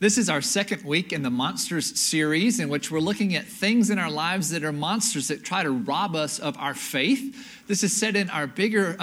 This is our second week in the Monsters series, in which we're looking at things in our lives that are monsters that try to rob us of our faith. This is set in our bigger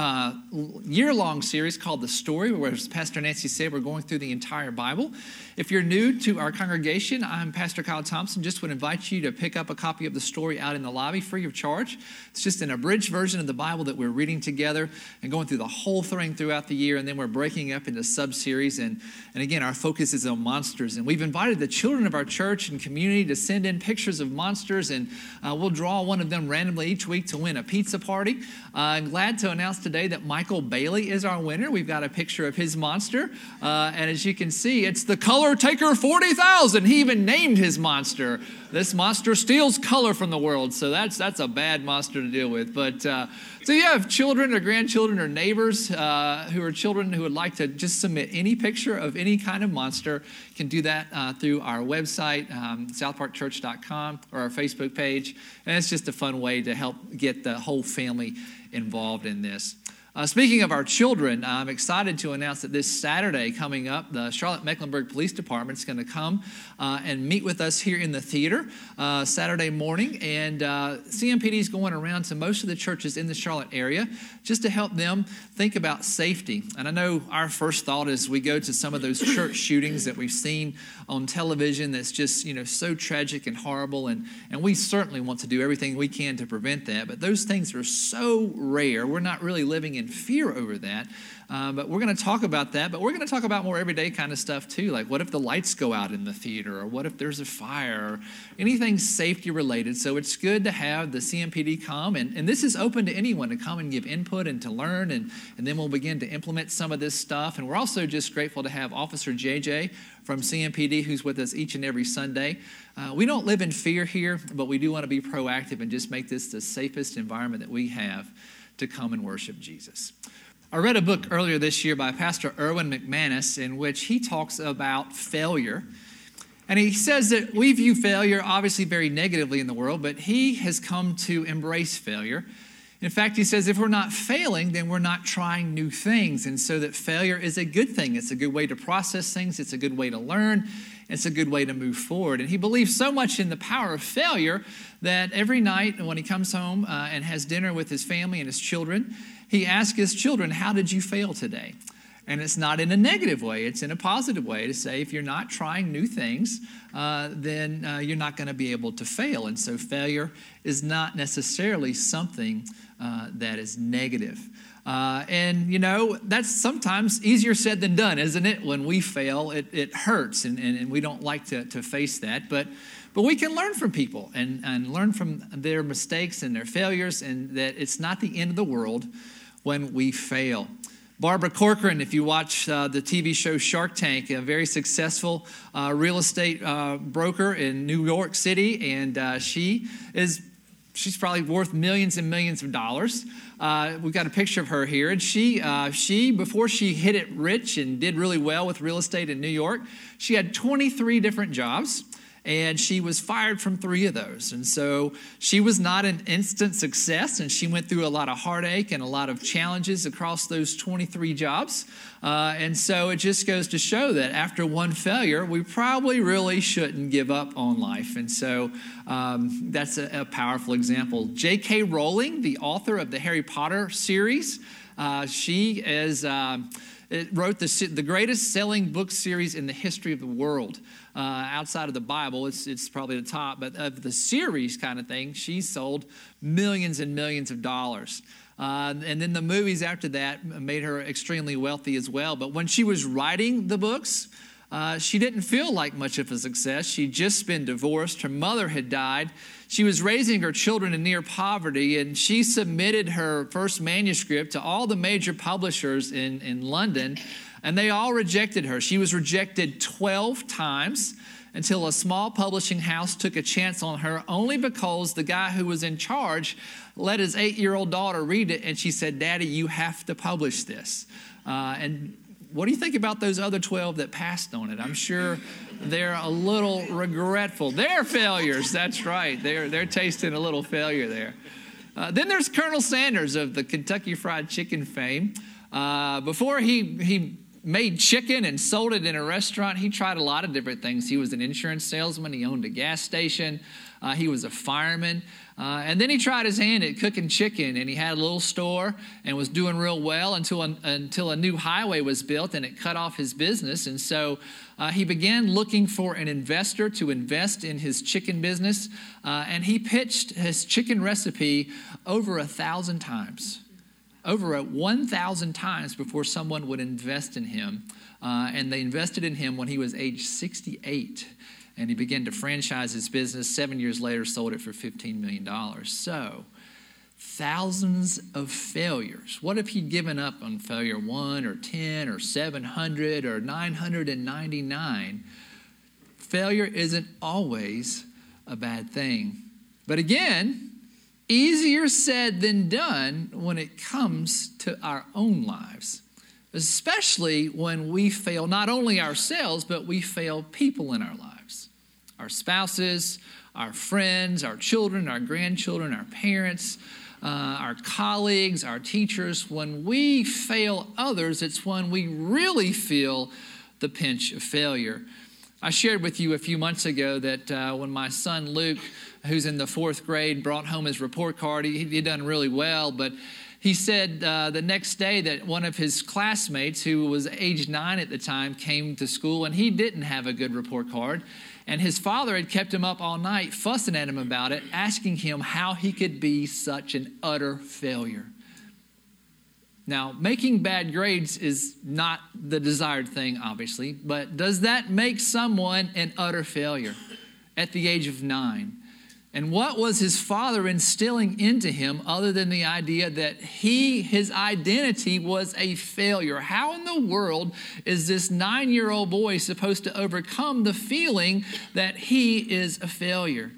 year-long series called The Story, where, as Pastor Nancy said, we're going through the entire Bible. If you're new to our congregation, I'm Pastor Kyle Thompson. Just would invite you to pick up a copy of The Story out in the lobby free of charge. It's just an abridged version of the Bible that we're reading together and going through the whole thing throughout the year, and then we're breaking up into sub-series. And again, our focus is on monsters. And we've invited the children of our church and community to send in pictures of monsters, and we'll draw one of them randomly each week to win a pizza party. I'm glad to announce today that Michael Bailey is our winner. We've got a picture of his monster, and as you can see, it's the Color Taker 40,000. He even named his monster. This monster steals color from the world, so that's a bad monster to deal with. But so you have children or grandchildren or neighbors who are children who would like to just submit any picture of any kind of monster, can do that through our website, southparkchurch.com, or our Facebook page. And it's just a fun way to help get the whole family involved in this. Speaking of our children, I'm excited to announce that this Saturday coming up, the Charlotte-Mecklenburg Police Department is going to come and meet with us here in the theater Saturday morning. And CMPD is going around to most of the churches in the Charlotte area just to help them think about safety. And I know our first thought is we go to some of those church shootings that we've seen on television that's just, you know, so tragic and horrible. And we certainly want to do everything we can to prevent that. But those things are so rare. We're not really living in fear over that, but we're going to talk about that. But we're going to talk about more everyday kind of stuff too, like what if the lights go out in the theater, or what if there's a fire, or anything safety related. So it's good to have the CMPD come, and this is open to anyone to come and give input and to learn, and then we'll begin to implement some of this stuff. And we're also just grateful to have Officer JJ from CMPD, who's with us each and every Sunday. We don't live in fear here, but we do want to be proactive and just make this the safest environment that we have to come and worship Jesus. I read a book earlier this year by Pastor Erwin McManus in which he talks about failure. And he says that we view failure obviously very negatively in the world, but he has come to embrace failure. In fact, he says if we're not failing, then we're not trying new things. And so that failure is a good thing. It's a good way to process things. It's a good way to learn. It's a good way to move forward. And he believes so much in the power of failure that every night when he comes home and has dinner with his family and his children, he asks his children, how did you fail today? And it's not in a negative way. It's in a positive way to say if you're not trying new things, then you're not going to be able to fail. And so failure is not necessarily something that is negative. And, you know, that's sometimes easier said than done, isn't it? When we fail, it hurts, and we don't like to face that. But we can learn from people and learn from their mistakes and their failures, and that it's not the end of the world when we fail. Barbara Corcoran, if you watch the TV show Shark Tank, a very successful real estate broker in New York City, and she's probably worth millions and millions of dollars. We've got a picture of her here, and she before she hit it rich and did really well with real estate in New York, she had 23 different jobs. And she was fired from 3 of those. And so she was not an instant success, and she went through a lot of heartache and a lot of challenges across those 23 jobs. And so it just goes to show that after one failure, we probably really shouldn't give up on life. And so that's a powerful example. J.K. Rowling, the author of the Harry Potter series, she is... It wrote the greatest selling book series in the history of the world. Outside of the Bible, it's probably the top, but of the series kind of thing, she sold millions and millions of dollars. And then the movies after that made her extremely wealthy as well. But when she was writing the books, she didn't feel like much of a success. She'd just been divorced. Her mother had died. She was raising her children in near poverty, and she submitted her first manuscript to all the major publishers in London, and they all rejected her. She was rejected 12 times until a small publishing house took a chance on her only because the guy who was in charge let his 8-year-old daughter read it, and she said, "Daddy, you have to publish this." And what do you think about those other 12 that passed on it? I'm sure they're a little regretful. They're failures. That's right. They're tasting a little failure there. Then there's Colonel Sanders of the Kentucky Fried Chicken fame. Before he made chicken and sold it in a restaurant. He tried a lot of different things. He was an insurance salesman. He owned a gas station. He was a fireman. And then he tried his hand at cooking chicken, and he had a little store and was doing real well until a new highway was built, and it cut off his business. And so he began looking for an investor to invest in his chicken business, and he pitched his chicken recipe over 1,000 times. Over 1,000 times before someone would invest in him. And they invested in him when he was age 68. And he began to franchise his business. 7 years later, sold it for $15 million. So, thousands of failures. What if he'd given up on failure 1 or 10 or 700 or 999? Failure isn't always a bad thing. But again, easier said than done when it comes to our own lives, especially when we fail not only ourselves, but we fail people in our lives, our spouses, our friends, our children, our grandchildren, our parents, our colleagues, our teachers. When we fail others, it's when we really feel the pinch of failure. I shared with you a few months ago that when my son Luke, who's in the fourth grade, brought home his report card. He'd done really well, but he said the next day that one of his classmates, who was age 9 at the time, came to school, and he didn't have a good report card. And his father had kept him up all night, fussing at him about it, asking him how he could be such an utter failure. Now, making bad grades is not the desired thing, obviously, but does that make someone an utter failure at the age of 9? And what was his father instilling into him other than the idea that his identity was a failure? How in the world is this 9-year-old boy supposed to overcome the feeling that he is a failure?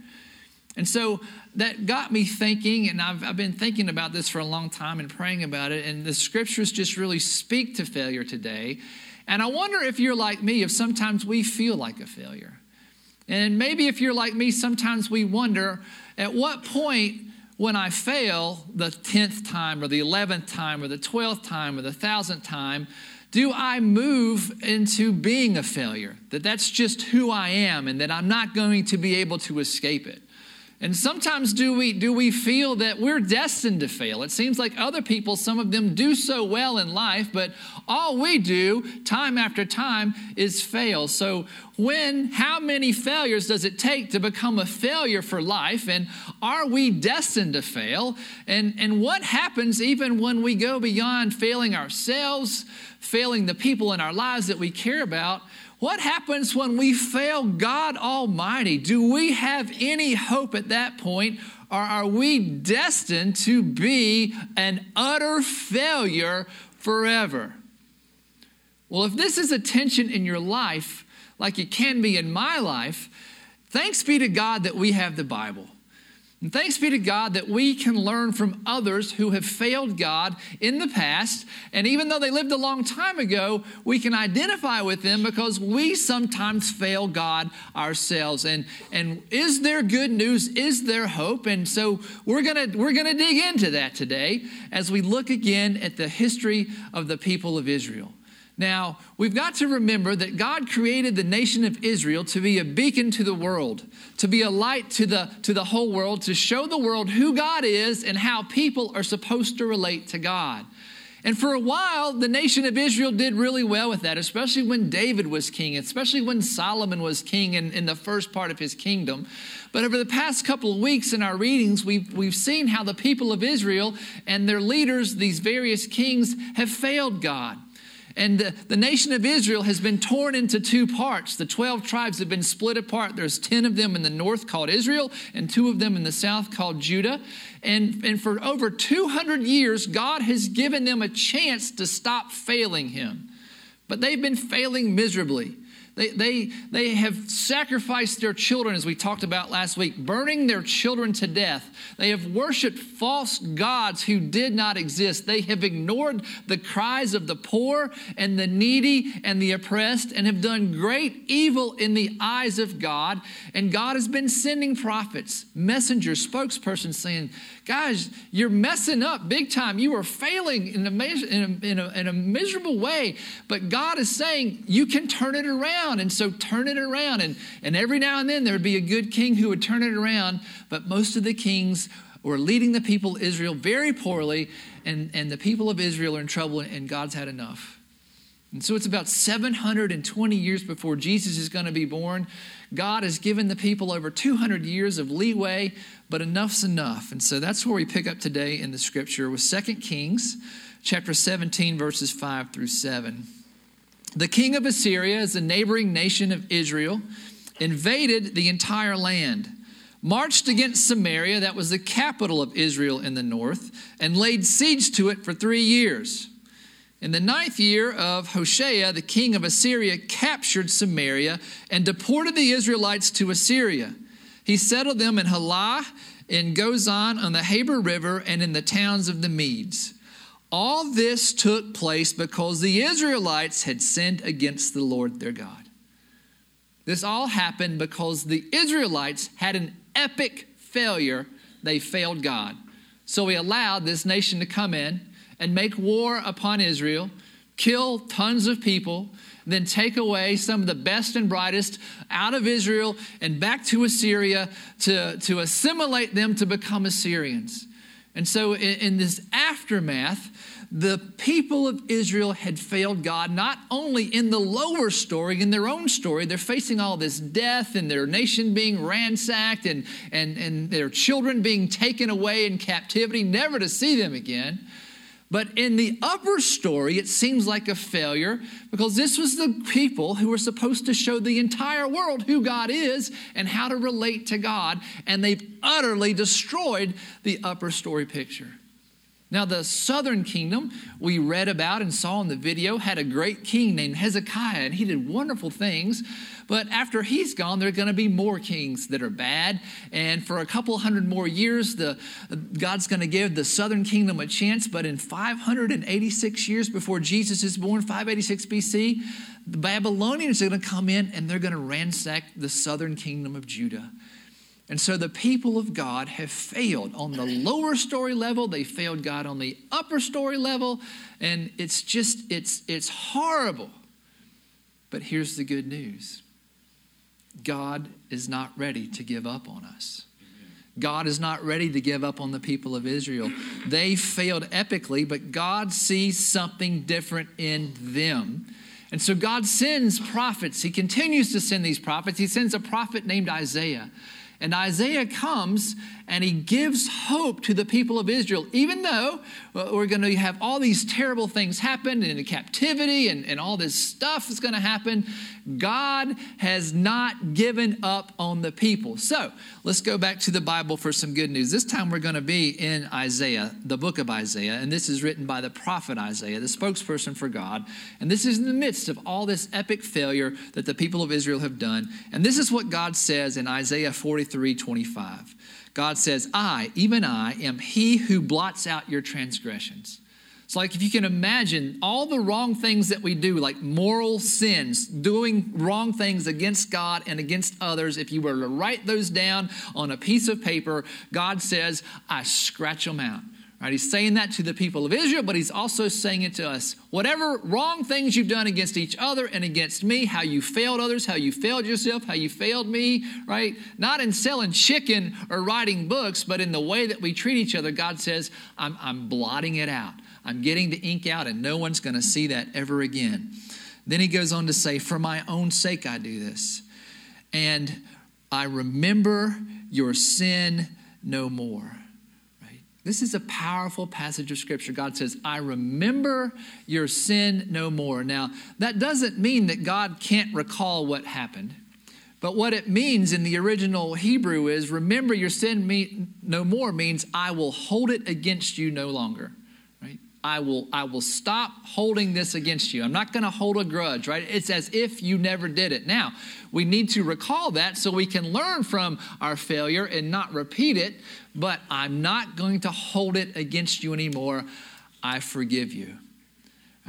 And so that got me thinking, and I've been thinking about this for a long time and praying about it, and the scriptures just really speak to failure today. And I wonder if you're like me, if sometimes we feel like a failure. And maybe if you're like me, sometimes we wonder, at what point when I fail the 10th time or the 11th time or the 12th time or the 1,000th time, do I move into being a failure? That's just who I am, and that I'm not going to be able to escape it. And sometimes do we feel that we're destined to fail? It seems like other people, some of them do so well in life, but all we do time after time is fail. So how many failures does it take to become a failure for life? And are we destined to fail? And what happens even when we go beyond failing ourselves, failing the people in our lives that we care about? What happens when we fail God Almighty? Do we have any hope at that point, or are we destined to be an utter failure forever? Well, if this is a tension in your life, like it can be in my life, thanks be to God that we have the Bible. And thanks be to God that we can learn from others who have failed God in the past. And even though they lived a long time ago, we can identify with them because we sometimes fail God ourselves. And is there good news? Is there hope? And so we're gonna dig into that today as we look again at the history of the people of Israel. Now, we've got to remember that God created the nation of Israel to be a beacon to the world, to be a light to the whole world, to show the world who God is and how people are supposed to relate to God. And for a while, the nation of Israel did really well with that, especially when David was king, especially when Solomon was king in the first part of his kingdom. But over the past couple of weeks in our readings, we've seen how the people of Israel and their leaders, these various kings, have failed God. And the nation of Israel has been torn into two parts. The 12 tribes have been split apart. There's 10 of them in the north called Israel and 2 of them in the south called Judah. And for over 200 years, God has given them a chance to stop failing him. But they've been failing miserably. They have sacrificed their children, as we talked about last week, burning their children to death. They have worshiped false gods who did not exist. They have ignored the cries of the poor and the needy and the oppressed and have done great evil in the eyes of God. And God has been sending prophets, messengers, spokespersons saying, guys, you're messing up big time. You are failing in a miserable way. But God is saying, you can turn it around. And so turn it around. And every now and then there would be a good king who would turn it around. But most of the kings were leading the people of Israel very poorly. And the people of Israel are in trouble and God's had enough. And so it's about 720 years before Jesus is going to be born. God has given the people over 200 years of leeway, but enough's enough. And so that's where we pick up today in the scripture with 2 Kings chapter 17, verses 5 through 7. The king of Assyria, as the neighboring nation of Israel, invaded the entire land, marched against Samaria, that was the capital of Israel in the north, and laid siege to it for 3 years. In the 9th year of Hoshea, the king of Assyria captured Samaria and deported the Israelites to Assyria. He settled them in Halah, in Gozan, on the Habor River, and in the towns of the Medes. All this took place because the Israelites had sinned against the Lord their God. This all happened because the Israelites had an epic failure. They failed God. So he allowed this nation to come in and make war upon Israel, kill tons of people, then take away some of the best and brightest out of Israel and back to Assyria to assimilate them to become Assyrians. And so in this aftermath, the people of Israel had failed God, not only in the lower story, in their own story. They're facing all this death and their nation being ransacked and their children being taken away in captivity, never to see them again. But in the upper story, it seems like a failure because this was the people who were supposed to show the entire world who God is and how to relate to God, and they've utterly destroyed the upper story picture. Now, the southern kingdom we read about and saw in the video had a great king named Hezekiah, and he did wonderful things. But after he's gone, there are going to be more kings that are bad. And for a couple hundred more years, God's going to give the southern kingdom a chance. But in 586 years before Jesus is born, 586 BC, the Babylonians are going to come in and they're going to ransack the southern kingdom of Judah. And so the people of God have failed on the lower story level. They failed God on the upper story level. And it's just, it's horrible. But here's the good news. God is not ready to give up on us. God is not ready to give up on the people of Israel. They failed epically, but God sees something different in them. And so God sends prophets. He continues to send these prophets. He sends a prophet named Isaiah. And Isaiah comes and he gives hope to the people of Israel, even though we're going to have all these terrible things happen and captivity and all this stuff is going to happen. God has not given up on the people. So let's go back to the Bible for some good news. This time we're going to be in Isaiah, the book of Isaiah. And this is written by the prophet Isaiah, the spokesperson for God. And this is in the midst of all this epic failure that the people of Israel have done. And this is what God says in Isaiah 43:25. God says, I, even I, am he who blots out your transgressions. It's like if you can imagine all the wrong things that we do, like moral sins, doing wrong things against God and against others. If you were to write those down on a piece of paper, God says, I scratch them out. Right? He's saying that to the people of Israel, but he's also saying it to us. Whatever wrong things you've done against each other and against me, how you failed others, how you failed yourself, how you failed me, right? Not in selling chicken or writing books, but in the way that we treat each other, God says, I'm blotting it out. I'm getting the ink out and no one's going to see that ever again. Then he goes on to say, for my own sake I do this. And I remember your sin no more. This is a powerful passage of scripture. God says, I remember your sin no more. Now, that doesn't mean that God can't recall what happened. But what it means in the original Hebrew is, remember your sin no more means I will hold it against you no longer. Right? I will stop holding this against you. I'm not going to hold a grudge, right? It's as if you never did it. Now, we need to recall that so we can learn from our failure and not repeat it, but I'm not going to hold it against you anymore. I forgive you.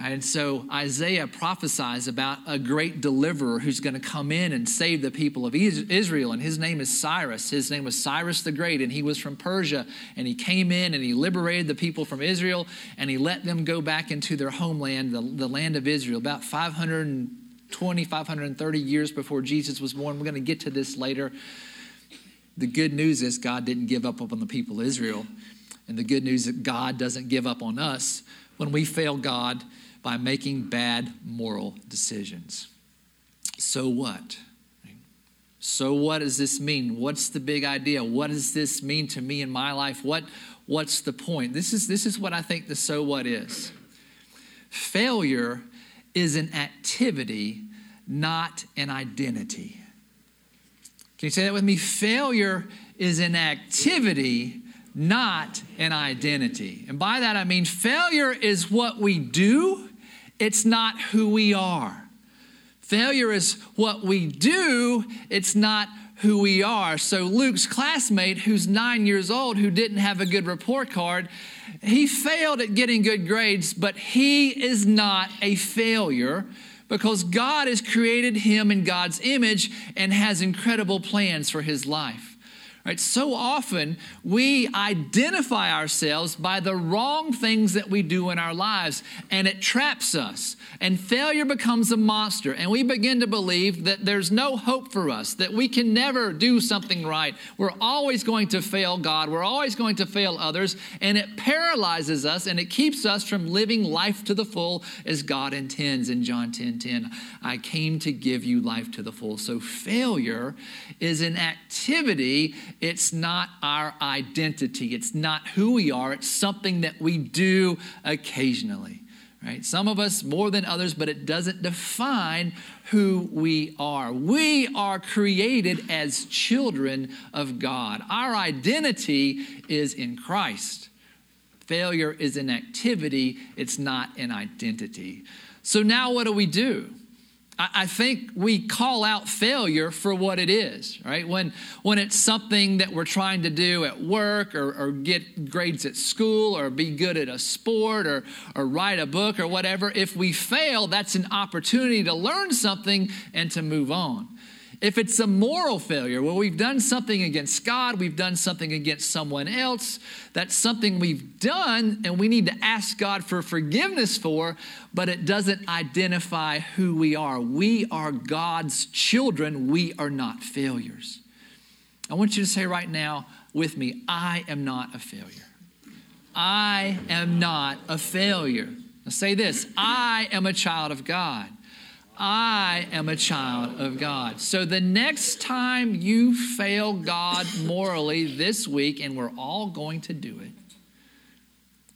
And so Isaiah prophesies about a great deliverer who's going to come in and save the people of Israel. And his name is Cyrus. His name was Cyrus the Great, and he was from Persia. And he came in and he liberated the people from Israel, and he let them go back into their homeland, the land of Israel, about 520, 530 years before Jesus was born. We're going to get to this later. The good news is God didn't give up on the people of Israel. And the good news is that God doesn't give up on us when we fail God by making bad moral decisions. So what? So what does this mean? What's the big idea? What does this mean to me in my life? What's the point? This is what I think the so what is. Failure is an activity, not an identity. Can you say that with me? Failure is an activity, not an identity. And by that I mean failure is what we do. It's not who we are. Failure is what we do. It's not who we are. So Luke's classmate, who's 9 years old, who didn't have a good report card, he failed at getting good grades, but he is not a failure because God has created him in God's image and has incredible plans for his life. Right? So often we identify ourselves by the wrong things that we do in our lives, and it traps us, and failure becomes a monster, and we begin to believe that there's no hope for us, that we can never do something right. We're always going to fail God. We're always going to fail others, and it paralyzes us, and it keeps us from living life to the full as God intends. In John 10:10, I came to give you life to the full. So failure is an activity. It's not our identity. It's not who we are. It's something that we do occasionally, right? Some of us more than others, but it doesn't define who we are. We are created as children of God. Our identity is in Christ. Failure is an activity. It's not an identity. So now what do we do? I think we call out failure for what it is, right? When it's something that we're trying to do at work or get grades at school or be good at a sport or write a book or whatever, if we fail, that's an opportunity to learn something and to move on. If it's a moral failure, well, we've done something against God, we've done something against someone else, that's something we've done and we need to ask God for forgiveness for, but it doesn't identify who we are. We are God's children. We are not failures. I want you to say right now with me, I am not a failure. I am not a failure. Now say this, I am a child of God. I am a child of God. So the next time you fail God morally this week, and we're all going to do it,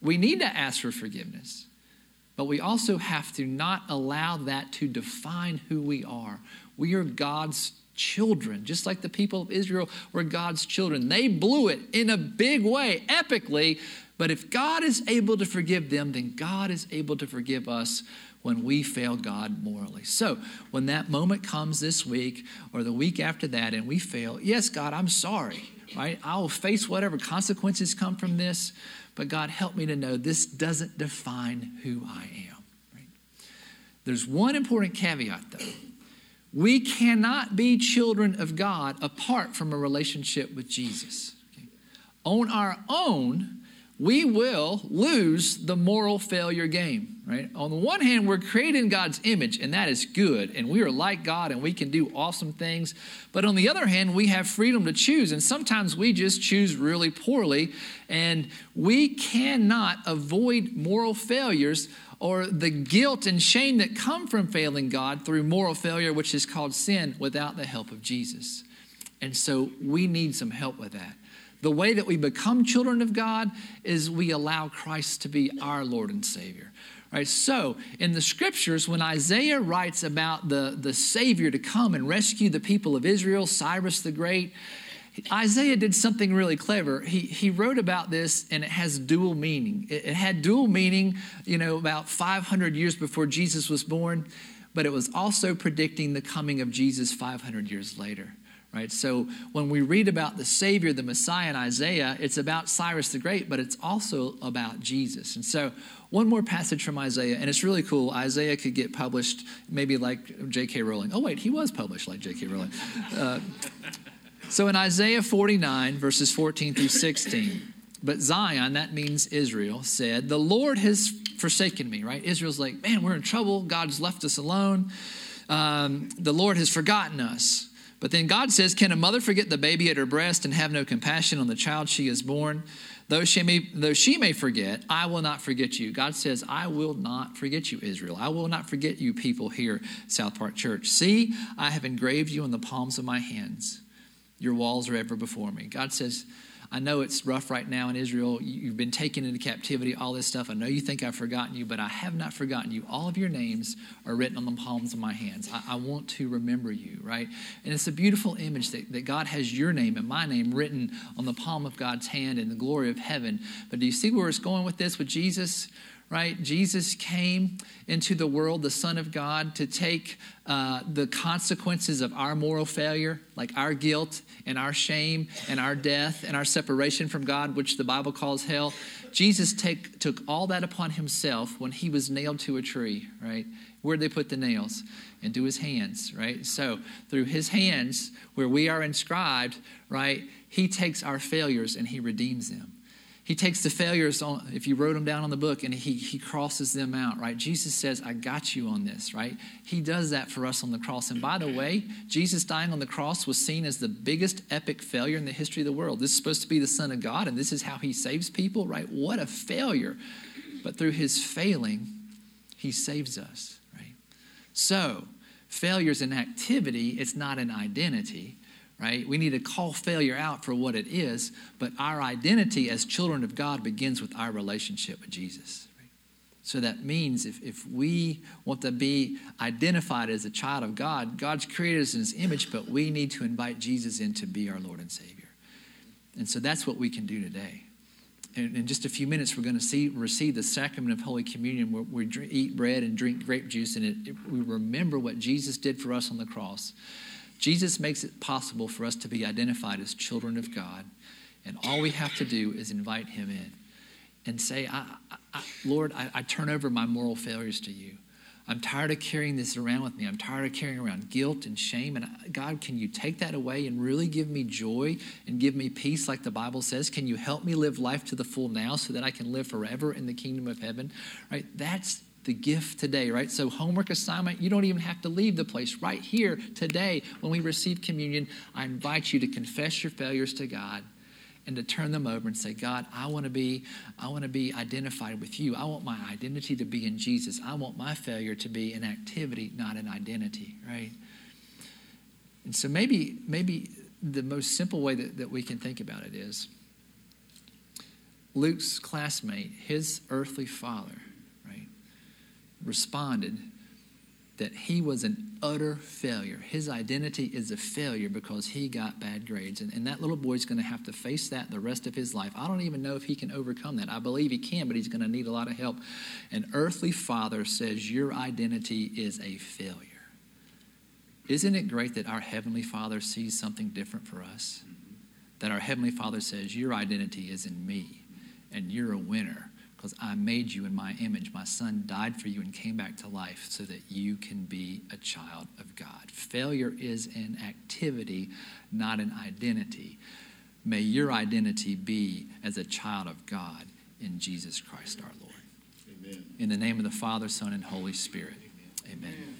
we need to ask for forgiveness. But we also have to not allow that to define who we are. We are God's children. Just like the people of Israel were God's children. They blew it in a big way, epically. But if God is able to forgive them, then God is able to forgive us when we fail God morally. So when that moment comes this week or the week after that and we fail, yes, God, I'm sorry, right? I'll face whatever consequences come from this, but God, help me to know this doesn't define who I am, right? There's one important caveat, though. We cannot be children of God apart from a relationship with Jesus. Okay? On our own, we will lose the moral failure game, right? On the one hand, we're created in God's image, and that is good, and we are like God, and we can do awesome things. But on the other hand, we have freedom to choose, and sometimes we just choose really poorly, and we cannot avoid moral failures or the guilt and shame that come from failing God through moral failure, which is called sin, without the help of Jesus. And so we need some help with that. The way that we become children of God is we allow Christ to be our Lord and Savior. All right, so in the scriptures, when Isaiah writes about the Savior to come and rescue the people of Israel, Cyrus the Great, Isaiah did something really clever. He wrote about this, and it has dual meaning. It had dual meaning, you know, about 500 years before Jesus was born, but it was also predicting the coming of Jesus 500 years later, right? So when we read about the Savior, the Messiah in Isaiah, it's about Cyrus the Great, but it's also about Jesus. And so one more passage from Isaiah, and it's really cool. Isaiah could get published maybe like J.K. Rowling. Oh, wait, he was published like J.K. Rowling. So in Isaiah 49, verses 14 through 16, but Zion, that means Israel, said, the Lord has forsaken me, right? Israel's like, man, we're in trouble. God's left us alone. The Lord has forgotten us. But then God says, can a mother forget the baby at her breast and have no compassion on the child she has born? Though she may forget, I will not forget you. God says, I will not forget you, Israel. I will not forget you, people here, South Park Church. See, I have engraved you on the palms of my hands. Your walls are ever before me. God says, I know it's rough right now in Israel. You've been taken into captivity, all this stuff. I know you think I've forgotten you, but I have not forgotten you. All of your names are written on the palms of my hands. I want to remember you, right? And it's a beautiful image that God has your name and my name written on the palm of God's hand in the glory of heaven. But do you see where it's going with this with Jesus? Right? Jesus came into the world, the Son of God, to take the consequences of our moral failure, like our guilt and our shame and our death and our separation from God, which the Bible calls hell. Jesus took all that upon himself when he was nailed to a tree, right? Where'd they put the nails? Into his hands, right? So through his hands, where we are inscribed, right, he takes our failures and he redeems them. He takes the failures, on, if you wrote them down on the book, and he crosses them out, right? Jesus says, I got you on this, right? He does that for us on the cross. And by the way, Jesus dying on the cross was seen as the biggest epic failure in the history of the world. This is supposed to be the Son of God, and this is how he saves people, right? What a failure. But through his failing, he saves us, right? So failure is an activity. It's not an identity. Right? We need to call failure out for what it is, but our identity as children of God begins with our relationship with Jesus. Right? So that means if we want to be identified as a child of God, God's created us in his image, but we need to invite Jesus in to be our Lord and Savior. And so that's what we can do today. And in just a few minutes, we're going to receive the sacrament of Holy Communion where we eat bread and drink grape juice, and we remember what Jesus did for us on the cross. Jesus makes it possible for us to be identified as children of God, and all we have to do is invite him in and say, Lord, I turn over my moral failures to you. I'm tired of carrying this around with me. I'm tired of carrying around guilt and shame, and God, can you take that away and really give me joy and give me peace like the Bible says? Can you help me live life to the full now so that I can live forever in the kingdom of heaven? Right? That's the gift today, right? So homework assignment, you don't even have to leave the place. Right here today, when we receive communion, I invite you to confess your failures to God and to turn them over and say, God, I want to be identified with you. I want my identity to be in Jesus. I want my failure to be an activity, not an identity, right? And so maybe the most simple way that we can think about it is Luke's classmate, his earthly father, responded that he was an utter failure. His identity is a failure because he got bad grades. And that little boy's going to have to face that the rest of his life. I don't even know if he can overcome that. I believe he can, but he's going to need a lot of help. An earthly father says your identity is a failure. Isn't it great that our Heavenly Father sees something different for us? That our Heavenly Father says your identity is in me and you're a winner. Because I made you in my image. My son died for you and came back to life so that you can be a child of God. Failure is an activity, not an identity. May your identity be as a child of God in Jesus Christ our Lord. Amen. In the name of the Father, Son, and Holy Spirit. Amen. Amen.